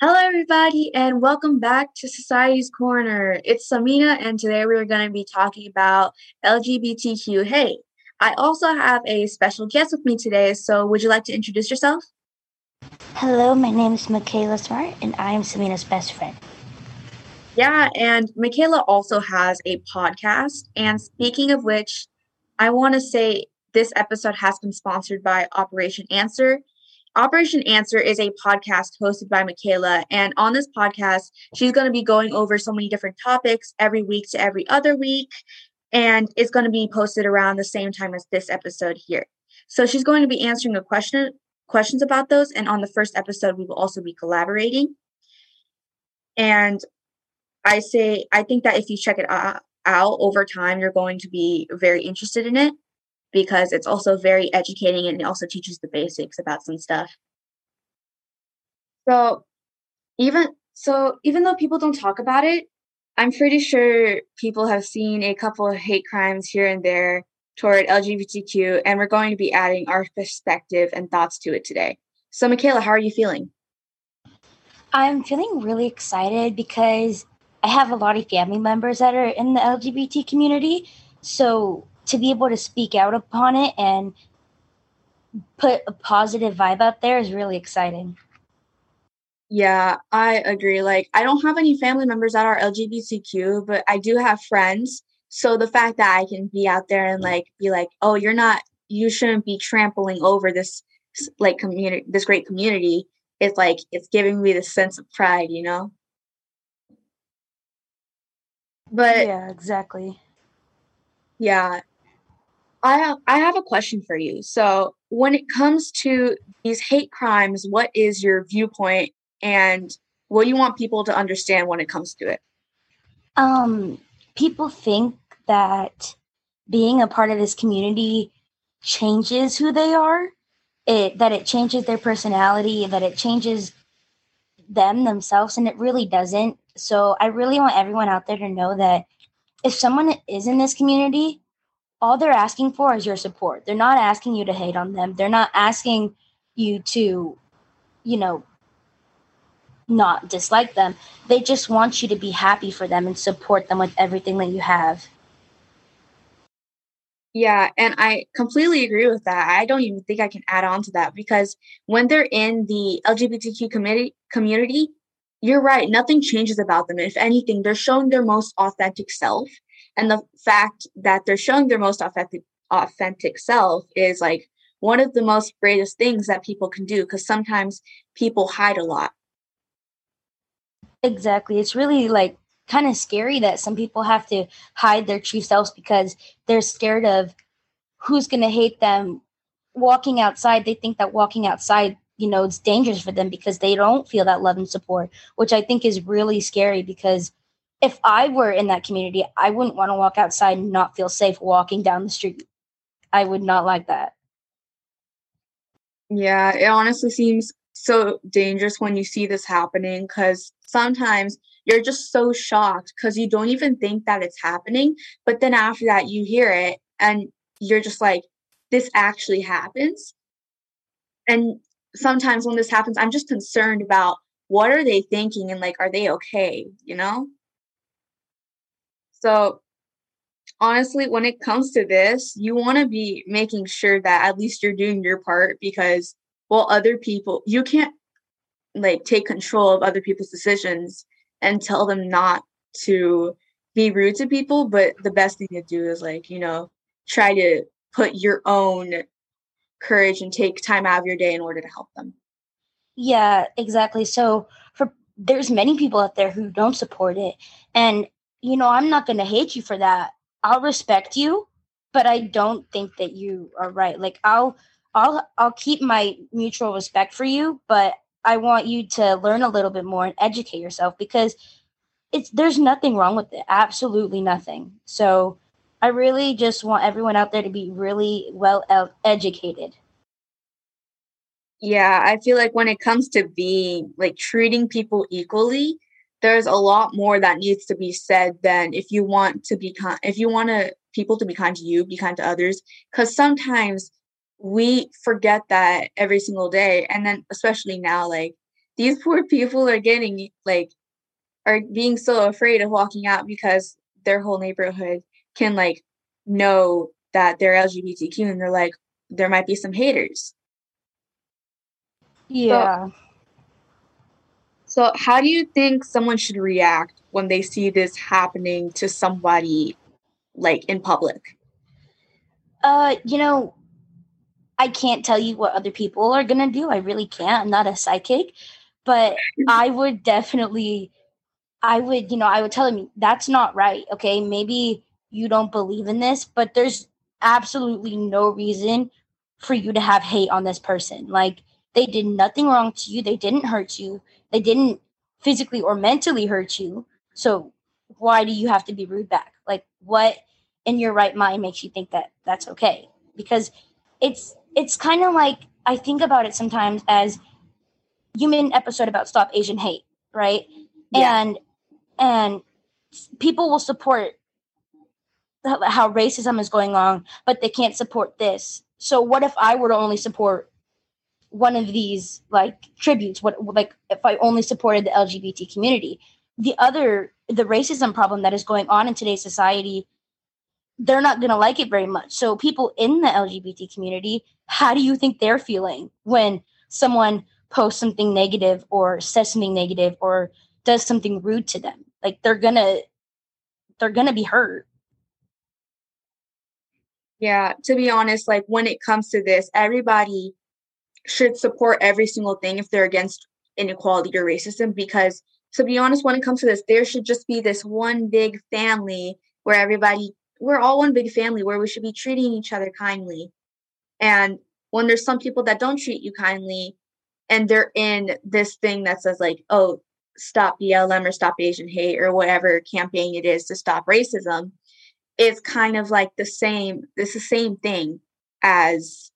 Hello, everybody, and welcome back to Society's Corner. It's Samina, and today we're going to be talking about LGBTQ hate. I also have a special guest with me today, so would you like to introduce yourself? Hello, my name is Michaela Smart, and I am Samina's best friend. Yeah, and Michaela also has a podcast, and speaking of which, I want to say this episode has been sponsored by Operation Answer. Operation Answer is a podcast hosted by Michaela, and on this podcast, she's going to be going over so many different topics every week to every other week, and it's going to be posted around the same time as this episode here. So she's going to be answering questions about those, and on the first episode, we will also be collaborating. And I think that if you check it out over time, you're going to be very interested in it, because it's also very educating and it also teaches the basics about some stuff. So even though people don't talk about it, I'm pretty sure people have seen a couple of hate crimes here and there toward LGBTQ, and we're going to be adding our perspective and thoughts to it today. So Michaela, how are you feeling? I'm feeling really excited because I have a lot of family members that are in the LGBT community, so to be able to speak out upon it and put a positive vibe out there is really exciting. Yeah, I agree. Like, I don't have any family members that are LGBTQ, but I do have friends. So the fact that I can be out there and be like, oh, you shouldn't be trampling over this community, this great community. It's giving me this sense of pride, you know? But yeah, exactly. Yeah. I have a question for you. So when it comes to these hate crimes, what is your viewpoint and what you want people to understand when it comes to it? People think that being a part of this community changes who they are, that it changes their personality, that it changes themselves, and it really doesn't. So I really want everyone out there to know that if someone is in this community, all they're asking for is your support. They're not asking you to hate on them. They're not asking you to, not dislike them. They just want you to be happy for them and support them with everything that you have. Yeah, and I completely agree with that. I don't even think I can add on to that, because when they're in the LGBTQ community, you're right. Nothing changes about them. If anything, they're showing their most authentic self. And the fact that they're showing their most authentic self is one of the most greatest things that people can do, because sometimes people hide a lot. Exactly. It's really kind of scary that some people have to hide their true selves because they're scared of who's going to hate them walking outside. They think that walking outside, it's dangerous for them because they don't feel that love and support, which I think is really scary, because if I were in that community, I wouldn't want to walk outside and not feel safe walking down the street. I would not like that. Yeah, it honestly seems so dangerous when you see this happening, because sometimes you're just so shocked because you don't even think that it's happening. But then after that, you hear it and you're just like, this actually happens. And sometimes when this happens, I'm just concerned about what are they thinking and are they okay, So honestly, when it comes to this, you want to be making sure that at least you're doing your part, because while other people, you can't take control of other people's decisions and tell them not to be rude to people. But the best thing to do is try to put your own courage and take time out of your day in order to help them. Yeah, exactly. So there's many people out there who don't support it. And, I'm not going to hate you for that. I'll respect you, but I don't think that you are right. I'll keep my mutual respect for you, but I want you to learn a little bit more and educate yourself, because there's nothing wrong with it. Absolutely nothing. So I really just want everyone out there to be really well educated. Yeah, I feel when it comes to being treating people equally, there's a lot more that needs to be said than if you want to be kind. If you want people to be kind to you, be kind to others, because sometimes we forget that every single day. And then especially now, these poor people are getting are being so afraid of walking out because their whole neighborhood can know that they're LGBTQ and they're like, there might be some haters. Yeah. So how do you think someone should react when they see this happening to somebody in public? I can't tell you what other people are going to do. I really can't. I'm not a psychic, but I would definitely, I would tell them that's not right. Okay. Maybe you don't believe in this, but there's absolutely no reason for you to have hate on this person. They did nothing wrong to you. They didn't hurt you. They didn't physically or mentally hurt you. So why do you have to be rude back? What in your right mind makes you think that that's okay? Because it's kind of I think about it sometimes as you made an episode about Stop Asian Hate, right? Yeah. And people will support how racism is going on, but they can't support this. So what if I were to only support one of these tributes? If I only supported the LGBT community, the racism problem that is going on in today's society, they're not going to like it very much. So people in the LGBT community, how do you think they're feeling when someone posts something negative or says something negative or does something rude to them? They're going to be hurt. Yeah, to be honest, when it comes to this, everybody should support every single thing if they're against inequality or racism, because to be honest, when it comes to this, there should just be this one big family where we're all one big family where we should be treating each other kindly. And when there's some people that don't treat you kindly and they're in this thing that says oh, stop BLM or stop Asian hate or whatever campaign it is to stop racism, it's kind of the same thing as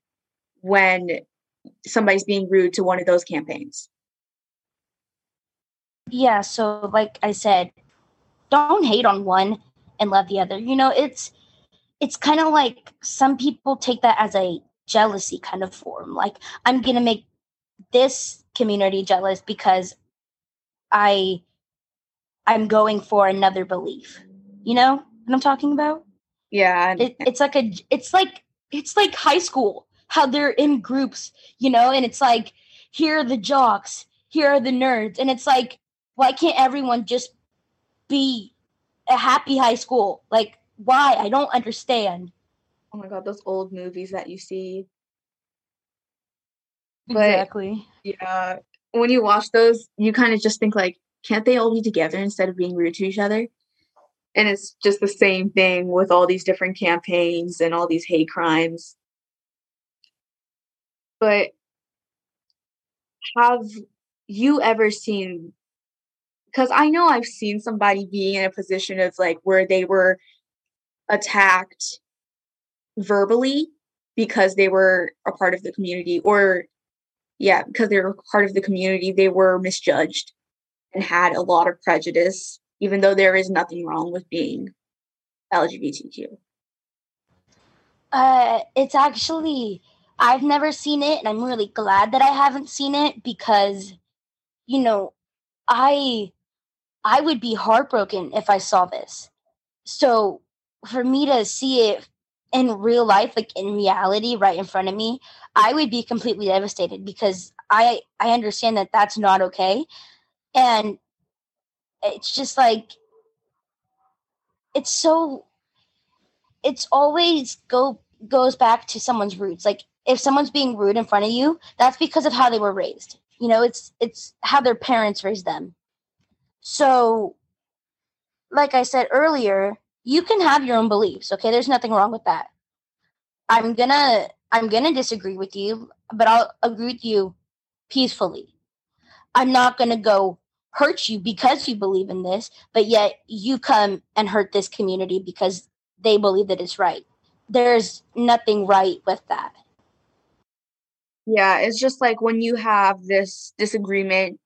when somebody's being rude to one of those campaigns. Yeah, so I said, don't hate on one and love the other. It's kind of some people take that as a jealousy kind of form. I'm going to make this community jealous because I'm going for another belief. You know what I'm talking about? Yeah. It's like high school, how they're in groups, and it's here are the jocks, here are the nerds. And it's why can't everyone just be a happy high school? Why? I don't understand. Oh, my God, those old movies that you see. Exactly. But, yeah. When you watch those, you kind of just think, can't they all be together instead of being rude to each other? And it's just the same thing with all these different campaigns and all these hate crimes. But have you ever seen... Because I know I've seen somebody being in a position of where they were attacked verbally because they were a part of the community, or yeah, because they were part of the community, they were misjudged and had a lot of prejudice, even though there is nothing wrong with being LGBTQ. It's actually, I've never seen it, and I'm really glad that I haven't seen it because, I would be heartbroken if I saw this. So for me to see it in real life, in reality, right in front of me, I would be completely devastated because I understand that that's not okay. And it's just it's always goes back to someone's roots. If someone's being rude in front of you, that's because of how they were raised. It's how their parents raised them. So, like I said earlier, you can have your own beliefs, okay? There's nothing wrong with that. I'm gonna disagree with you, but I'll agree with you peacefully. I'm not gonna go hurt you because you believe in this, but yet you come and hurt this community because they believe that it's right. There's nothing right with that. Yeah, it's just when you have this disagreement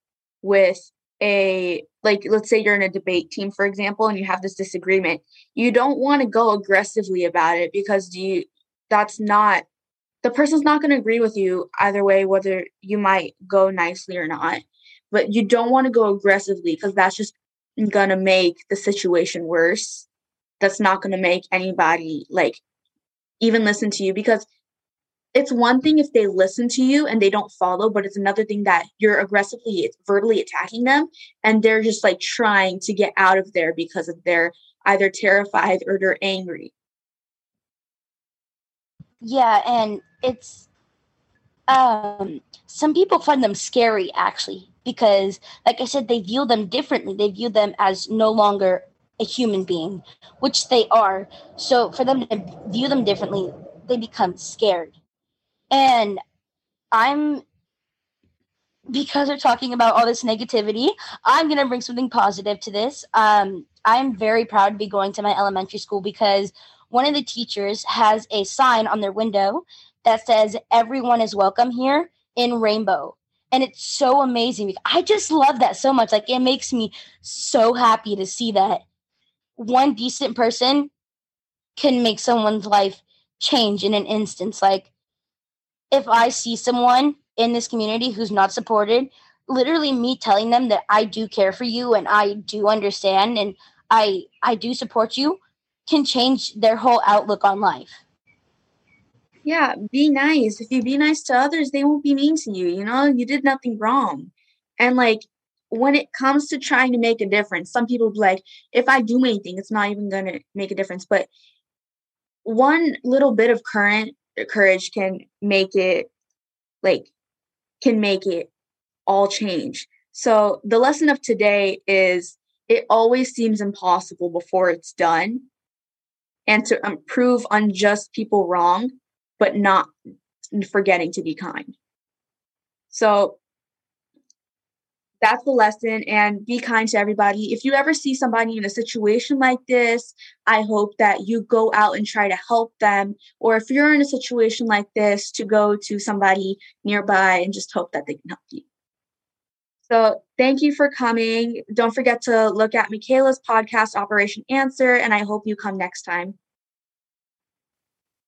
with a, let's say you're in a debate team, for example, and you have this disagreement, you don't want to go aggressively about it because the person's not going to agree with you either way, whether you might go nicely or not. but you don't want to go aggressively because that's just going to make the situation worse. That's not going to make anybody like even listen to you, because it's one thing if they listen to you and they don't follow, but it's another thing that you're aggressively verbally attacking them and they're just like trying to get out of there because of they're either terrified or they're angry. Yeah, and it's some people find them scary, actually, because, like I said, they view them differently. They view them as no longer a human being, which they are. So for them to view them differently, they become scared. And because we're talking about all this negativity, I'm going to bring something positive to this. I'm very proud to be going to my elementary school because one of the teachers has a sign on their window that says, "Everyone is welcome here," in rainbow. And it's so amazing. I just love that so much. Like, it makes me so happy to see that one decent person can make someone's life change in an instance. Like, if I see someone in this community who's not supported, literally me telling them that I do care for you and I do understand and I do support you can change their whole outlook on life. Yeah, be nice. If you be nice to others, they won't be mean to you. You know, you did nothing wrong. And like, when it comes to trying to make a difference, some people be like, if I do anything, it's not even going to make a difference. But one little bit of courage can make it all change. So the lesson of today is it always seems impossible before it's done. And to prove unjust people wrong, but not forgetting to be kind. So that's the lesson, and be kind to everybody. If you ever see somebody in a situation like this, I hope that you go out and try to help them. Or if you're in a situation like this, to go to somebody nearby and just hope that they can help you. So thank you for coming. Don't forget to look at Michaela's podcast, Operation Answer, and I hope you come next time.